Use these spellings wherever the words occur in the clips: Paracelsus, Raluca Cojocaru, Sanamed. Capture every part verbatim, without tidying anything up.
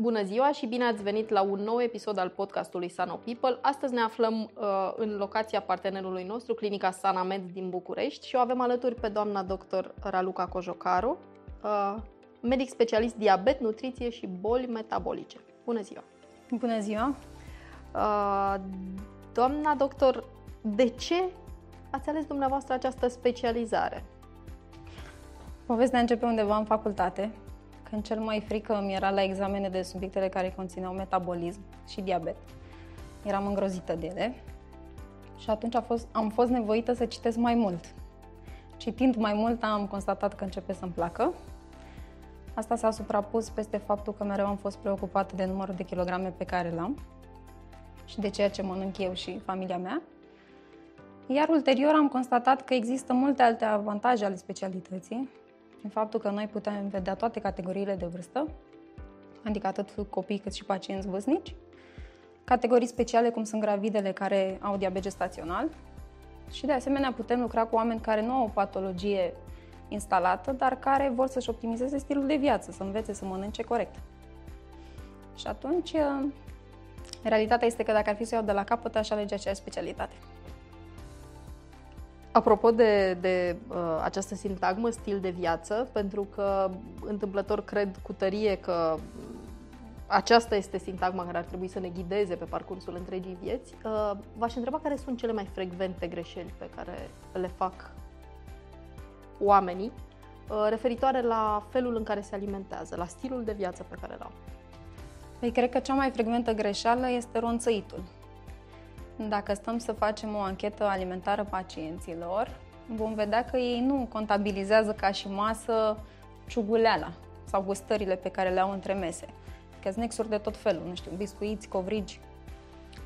Bună ziua și bine ați venit la un nou episod al podcastului Sano People. Astăzi ne aflăm uh, în locația partenerului nostru, clinica Sanamed din București, și o avem alături pe doamna doctor Raluca Cojocaru, uh, medic specialist diabet, nutriție și boli metabolice. Bună ziua! Bună ziua! Uh, doamna doctor, de ce ați ales dumneavoastră această specializare? Povestea începe undeva în facultate, când cel mai frică mi era la examene de subiectele care conțineau metabolism și diabet. Eram îngrozită de ele și atunci a fost, am fost nevoită să citesc mai mult. Citind mai mult, am constatat că începe să-mi placă. Asta s-a suprapus peste faptul că mereu am fost preocupată de numărul de kilograme pe care l-am și de ceea ce mănânc eu și familia mea. Iar ulterior am constatat că există multe alte avantaje ale specialității, prin faptul că noi putem vedea toate categoriile de vârstă, adică atât copii cât și pacienți vârstnici, categorii speciale cum sunt gravidele care au diabet gestațional și de asemenea putem lucra cu oameni care nu au o patologie instalată, dar care vor să-și optimizeze stilul de viață, să învețe să mănânce corect. Și atunci, realitatea este că dacă ar fi să iau de la capăt, aș alege aceeași specialitate. Apropo de, de uh, această sintagmă, stil de viață, pentru că întâmplător cred cu tărie că aceasta este sintagma care ar trebui să ne ghideze pe parcursul întregii vieți, uh, v-aș întreba care sunt cele mai frecvente greșeli pe care le fac oamenii uh, referitoare la felul în care se alimentează, la stilul de viață pe care l-au. Păi cred că cea mai frecventă greșeală este ronțăitul. Dacă stăm să facem o anchetă alimentară pacienților, vom vedea că ei nu contabilizează ca și masă ciuguleala sau gustările pe care le au între mese. Că snacks-uri de tot felul, nu știu, biscuiți, covrigi.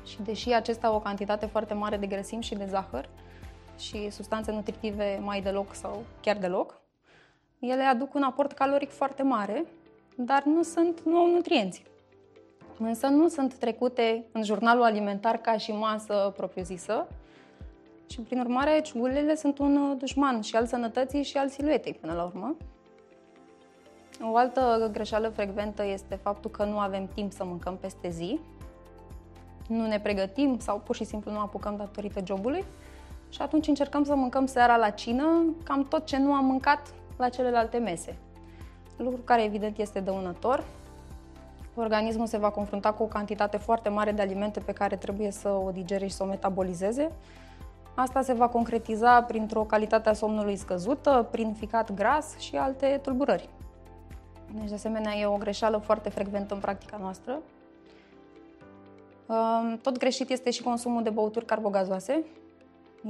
Și deși acestea au o cantitate foarte mare de grăsimi și de zahăr și substanțe nutritive mai deloc sau chiar deloc, ele aduc un aport caloric foarte mare, dar nu sunt, nu au nutrienți. Însă nu sunt trecute în jurnalul alimentar ca și masă propriu-zisă și, prin urmare, ciugulele sunt un dușman și al sănătății și al siluetei, până la urmă. O altă greșeală frecventă este faptul că nu avem timp să mâncăm peste zi, nu ne pregătim sau pur și simplu nu apucăm datorită jobului și atunci încercăm să mâncăm seara la cină cam tot ce nu am mâncat la celelalte mese, lucru care, evident, este dăunător. Organismul se va confrunta cu o cantitate foarte mare de alimente pe care trebuie să o digere și să o metabolizeze. Asta se va concretiza printr-o calitate a somnului scăzută, prin ficat gras și alte tulburări. Deci, de asemenea, e o greșeală foarte frecventă în practica noastră. Tot greșit este și consumul de băuturi carbogazoase.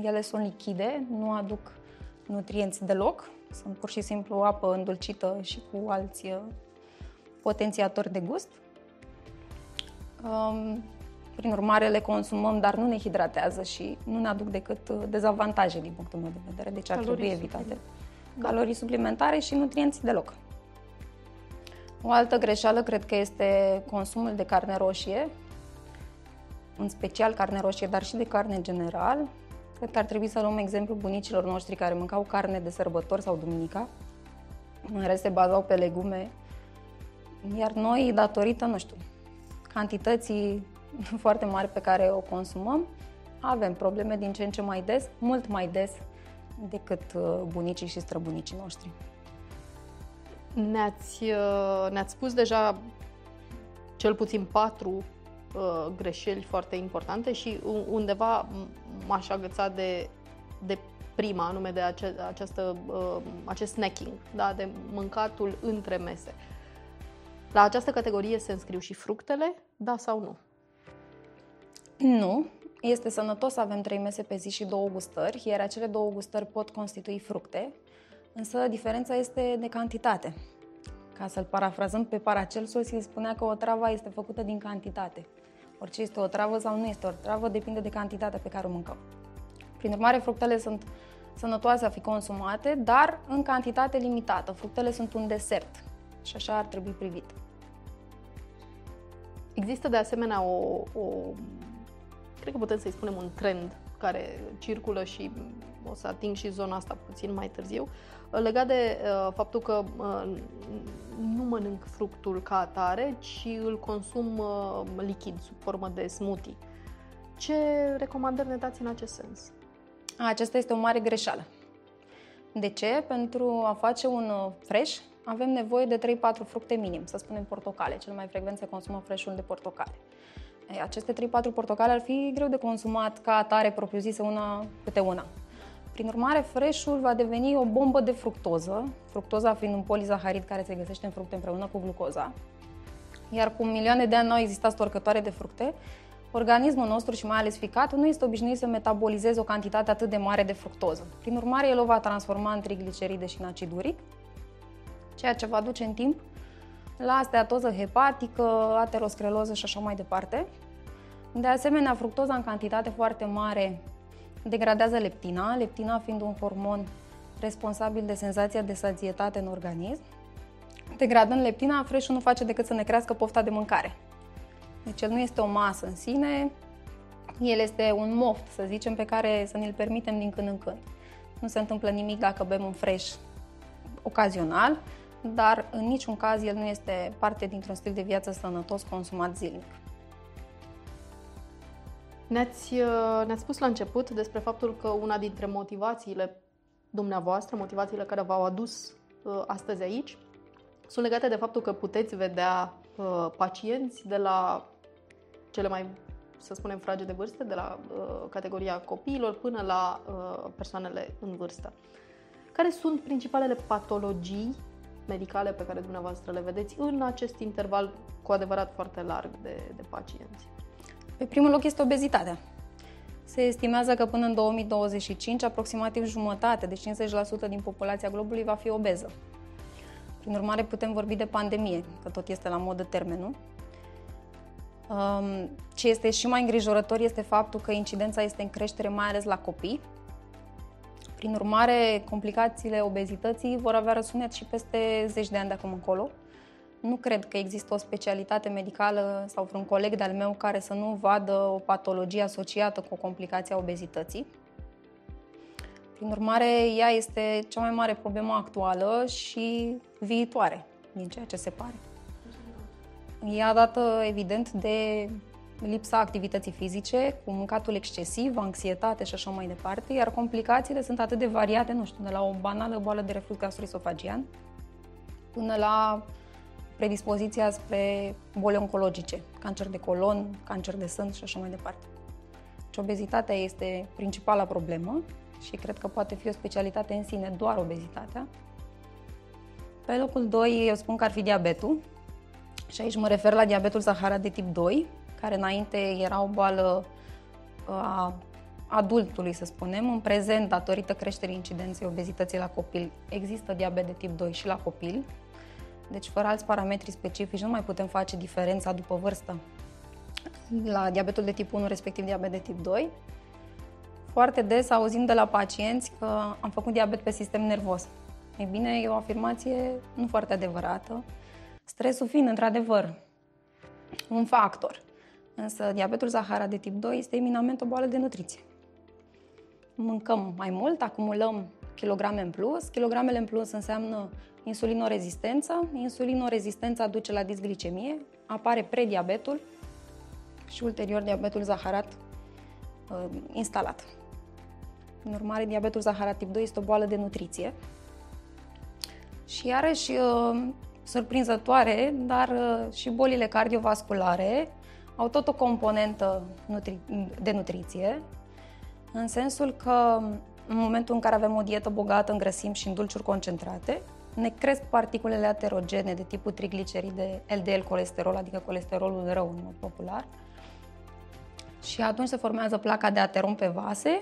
Ele sunt lichide, nu aduc nutrienți deloc, sunt pur și simplu apă îndulcită și cu alți potențiator de gust. Prin urmare, le consumăm, dar nu ne hidratează și nu ne aduc decât dezavantaje din punctul meu de vedere, deci ar trebui evitate. Calorii suplimentare și nutrienți deloc. O altă greșeală cred că este consumul de carne roșie, în special carne roșie, dar și de carne în general. Cred că ar trebui să luăm exemplu bunicilor noștri care mâncau carne de sărbători sau duminica, în rest se bazau pe legume. Iar noi, datorită, nu știu, cantității foarte mari pe care o consumăm, avem probleme din ce în ce mai des, mult mai des decât bunicii și străbunicii noștri. Ne-ați, ne-ați spus deja cel puțin patru uh, greșeli foarte importante și undeva m-aș agăța de, de prima, anume de ace, această, uh, acest snacking, da, de mâncatul între mese. La această categorie se înscriu și fructele, da sau nu? Nu. Este sănătos să avem trei mese pe zi și două gustări, iar acele două gustări pot constitui fructe, însă diferența este de cantitate. Ca să-l parafrazăm pe Paracelsus, îi spunea că otrava este făcută din cantitate. Orice este o travă sau nu este o travă depinde de cantitatea pe care o mâncăm. Prin urmare, fructele sunt sănătoase a fi consumate, dar în cantitate limitată. Fructele sunt un desert și așa ar trebui privit. Există de asemenea o, o cred că putem să-i spunem un trend care circulă și o să ating și zona asta puțin mai târziu, legat de uh, faptul că uh, nu mănânc fructul ca atare, ci îl consum uh, lichid, sub formă de smoothie. Ce recomandări ne dați în acest sens? Aceasta este o mare greșeală. De ce? Pentru a face un fresh avem nevoie de trei patru fructe minim, să spunem portocale. Cel mai frecvent se consumă fresh-ul de portocale. Aceste trei patru portocale ar fi greu de consumat ca atare, propriu-zise, una câte una. Prin urmare, fresh-ul va deveni o bombă de fructoză, fructoza fiind un polizaharid care se găsește în fructe împreună cu glucoza. Iar cu milioane de ani au existat storcătoare de fructe, organismul nostru și mai ales ficatul nu este obișnuit să metabolizeze o cantitate atât de mare de fructoză. Prin urmare, el o va transforma în trigliceride și în acid uric, ceea ce va duce în timp la steatoză hepatică, ateroscleroză și așa mai departe. De asemenea, fructoza în cantitate foarte mare degradează leptina, leptina fiind un hormon responsabil de senzația de sațietate în organism. Degradând leptina, fresh-ul nu face decât să ne crească pofta de mâncare. Deci el nu este o masă în sine, el este un moft, să zicem, pe care să ne-l permitem din când în când. Nu se întâmplă nimic dacă bem un fresh ocazional, dar în niciun caz el nu este parte dintr-un stil de viață sănătos consumat zilnic. Ne-ați, ne-ați spus la început despre faptul că una dintre motivațiile dumneavoastră, motivațiile care v-au adus astăzi aici, sunt legate de faptul că puteți vedea pacienți de la cele mai, să spunem, fragede de vârstă, de la categoria copiilor până la persoanele în vârstă. Care sunt principalele patologii medicale pe care dumneavoastră le vedeți în acest interval cu adevărat foarte larg de, de pacienți? Pe primul loc este obezitatea. Se estimează că până în două mii douăzeci și cinci, aproximativ jumătate, deci cincizeci la sută din populația globului va fi obeză. Prin urmare, putem vorbi de pandemie, că tot este la modă termenul. Ce este și mai îngrijorător este faptul că incidența este în creștere, mai ales la copii. Prin urmare, complicațiile obezității vor avea răsunet și peste zeci de ani de acum încolo. Nu cred că există o specialitate medicală sau vreun coleg de-al meu care să nu vadă o patologie asociată cu o complicație a obezității. Prin urmare, ea este cea mai mare problemă actuală și viitoare, din ceea ce se pare. Ea dată, evident, de lipsa activității fizice, cu mâncatul excesiv, anxietate și așa mai departe, iar complicațiile sunt atât de variate, nu știu, de la o banală boală de reflux gastroesofagian până la predispoziția spre boli oncologice, cancer de colon, cancer de sân și așa mai departe. Deci obezitatea este principala problemă și cred că poate fi o specialitate în sine, doar obezitatea. Pe locul doi, eu spun că ar fi diabetul și aici mă refer la diabetul saharat de tip doi, care înainte era o boală a adultului, să spunem. În prezent, datorită creșterii incidenței obezității la copil, există diabet de tip doi și la copil. Deci, fără alți parametri specifici, nu mai putem face diferența după vârstă la diabetul de tip unu, respectiv diabet de tip doi. Foarte des auzim de la pacienți că am făcut diabet pe sistem nervos. Ei bine, e o afirmație nu foarte adevărată. Stresul fiind, într-adevăr, un factor. Însă diabetul saharat de tip doi este eminament o boală de nutriție. Mâncăm mai mult, acumulăm kilograme în plus. Kilogramele în plus înseamnă insulinorezistență. Insulinorezistența duce la disglicemie, apare prediabetul și ulterior diabetul zaharat uh, instalat. În urmare, diabetul zaharat tip doi este o boală de nutriție. Și iarăși, uh, surprinzătoare, dar uh, și bolile cardiovasculare au tot o componentă nutri- de nutriție, în sensul că în momentul în care avem o dietă bogată în grăsimi și în dulciuri concentrate, ne cresc particulele aterogene de tipul trigliceride, L D L colesterol, adică colesterolul rău în mod popular, și atunci se formează placa de aterom pe vase,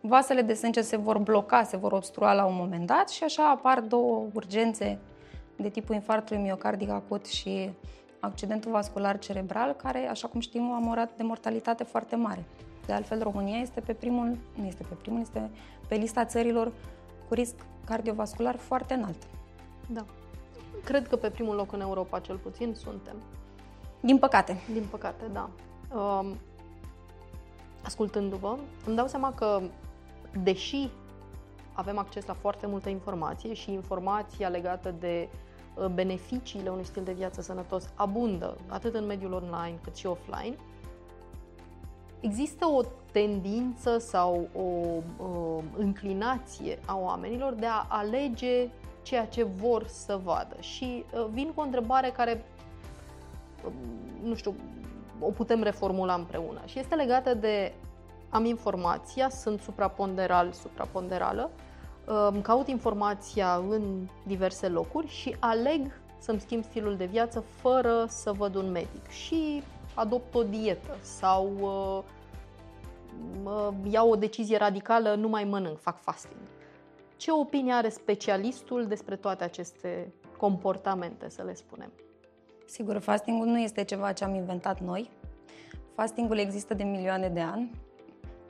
vasele de sânge se vor bloca, se vor obstrua la un moment dat și așa apar două urgențe de tipul infarctului miocardic acut și accidentul vascular cerebral, care, așa cum știm, am o rată de mortalitate foarte mare. De altfel, România este pe primul, nu este pe primul, este pe lista țărilor cu risc cardiovascular foarte înalt. Da. Cred că pe primul loc în Europa, cel puțin, suntem. Din păcate. Din păcate, da. Ascultându-vă, îmi dau seama că, deși avem acces la foarte multă informație și informația legată de beneficiile unui stil de viață sănătos abundă, atât în mediul online cât și offline, există o tendință sau o, o înclinație a oamenilor de a alege ceea ce vor să vadă. Și vin cu o întrebare care, nu știu, o putem reformula împreună și este legată de: am informația, sunt supraponderal, supraponderală, îmi caut informația în diverse locuri și aleg să-mi schimb stilul de viață fără să văd un medic și adopt o dietă sau uh, iau o decizie radicală, nu mai mănânc, fac fasting. Ce opinie are specialistul despre toate aceste comportamente, să le spunem? Sigur, fastingul nu este ceva ce am inventat noi. Fastingul există de milioane de ani.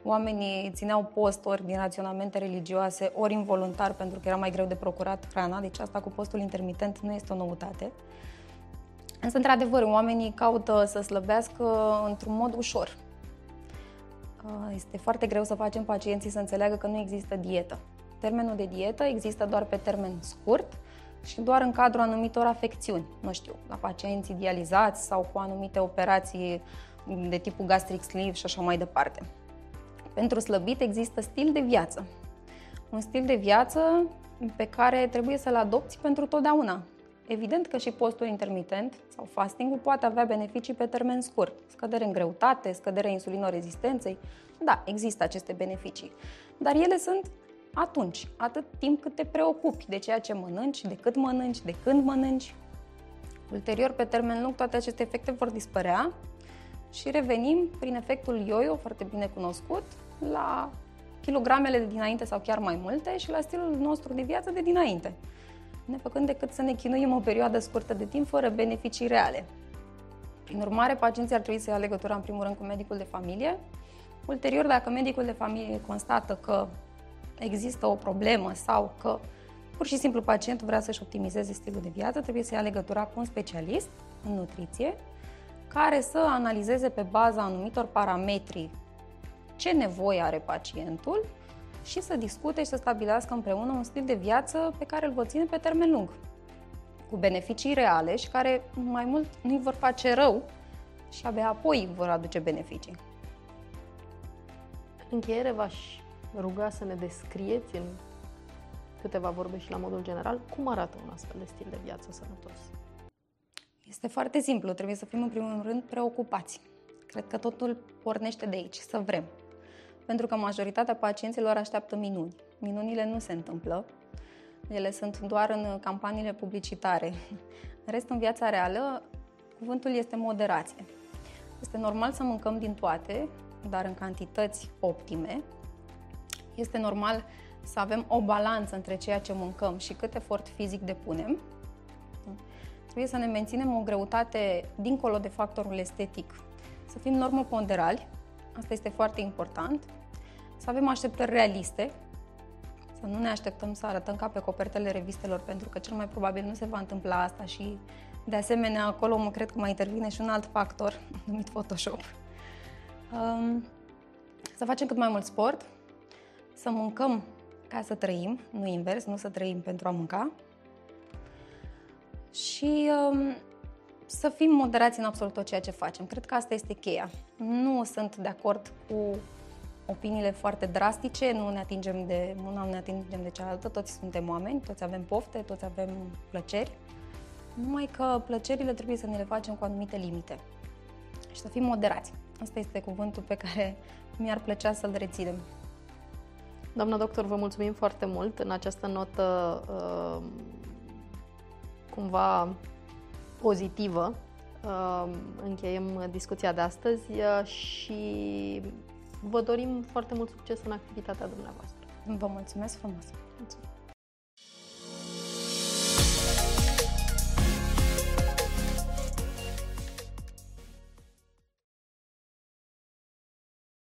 Oamenii țineau post ori din raționamente religioase, ori involuntar, pentru că era mai greu de procurat hrana, deci asta cu postul intermitent nu este o noutate. Însă, într-adevăr, oamenii caută să slăbească într-un mod ușor. Este foarte greu să facem pacienții să înțeleagă că nu există dietă. Termenul de dietă există doar pe termen scurt și doar în cadrul anumitor afecțiuni. Nu știu, la pacienții dializați sau cu anumite operații de tipul gastric sleeve și așa mai departe. Pentru slăbit există stil de viață. Un stil de viață pe care trebuie să-l adopți pentru totdeauna. Evident că și postul intermitent sau fastingul poate avea beneficii pe termen scurt. Scădere în greutate, scădere insulinorezistenței. Da, există aceste beneficii. Dar ele sunt atunci, atât timp cât te preocupi de ceea ce mănânci, de cât mănânci, de când mănânci. Ulterior, pe termen lung, toate aceste efecte vor dispărea și revenim prin efectul yo-yo, foarte bine cunoscut, la kilogramele de dinainte sau chiar mai multe și la stilul nostru de viață de dinainte, ne făcând decât să ne chinuim o perioadă scurtă de timp fără beneficii reale. Prin urmare, pacienții ar trebui să ia legătura în primul rând cu medicul de familie. Ulterior, dacă medicul de familie constată că există o problemă sau că pur și simplu pacientul vrea să-și optimizeze stilul de viață, trebuie să ia legătura cu un specialist în nutriție, care să analizeze pe baza anumitor parametri ce nevoie are pacientul și să discute și să stabilească împreună un stil de viață pe care îl vor ține pe termen lung, cu beneficii reale și care mai mult nu-i vor face rău și abia apoi vor aduce beneficii. În încheiere, v-aș ruga să ne descrieți în câteva vorbe și la modul general cum arată un astfel de stil de viață sănătos. Este foarte simplu, trebuie să fim în primul rând preocupați. Cred că totul pornește de aici, să vrem. Pentru că majoritatea pacienților așteaptă minuni. Minunile nu se întâmplă, ele sunt doar în campaniile publicitare. În rest, în viața reală, cuvântul este moderație. Este normal să mâncăm din toate, dar în cantități optime. Este normal să avem o balanță între ceea ce mâncăm și cât efort fizic depunem. Trebuie să ne menținem o greutate dincolo de factorul estetic. Să fim normoponderali, asta este foarte important. Să avem așteptări realiste, să nu ne așteptăm să arătăm ca pe copertele revistelor, pentru că cel mai probabil nu se va întâmpla asta și, de asemenea, acolo mă cred că mai intervine și un alt factor, numit Photoshop. Să facem cât mai mult sport, să mâncăm ca să trăim, nu invers, nu să trăim pentru a mânca. Și um, să fim moderați în absolut tot ceea ce facem. Cred că asta este cheia. Nu sunt de acord cu opiniile foarte drastice, nu ne atingem de una, nu ne atingem de cealaltă, toți suntem oameni, toți avem pofte, toți avem plăceri. Numai că plăcerile trebuie să ne le facem cu anumite limite și să fim moderați. Asta este cuvântul pe care mi-ar plăcea să-l reținem. Doamna doctor, vă mulțumim foarte mult în această notă uh... cumva pozitivă. Încheiem discuția de astăzi și vă dorim foarte mult succes în activitatea dumneavoastră. Vă mulțumesc frumos! Mulțumesc.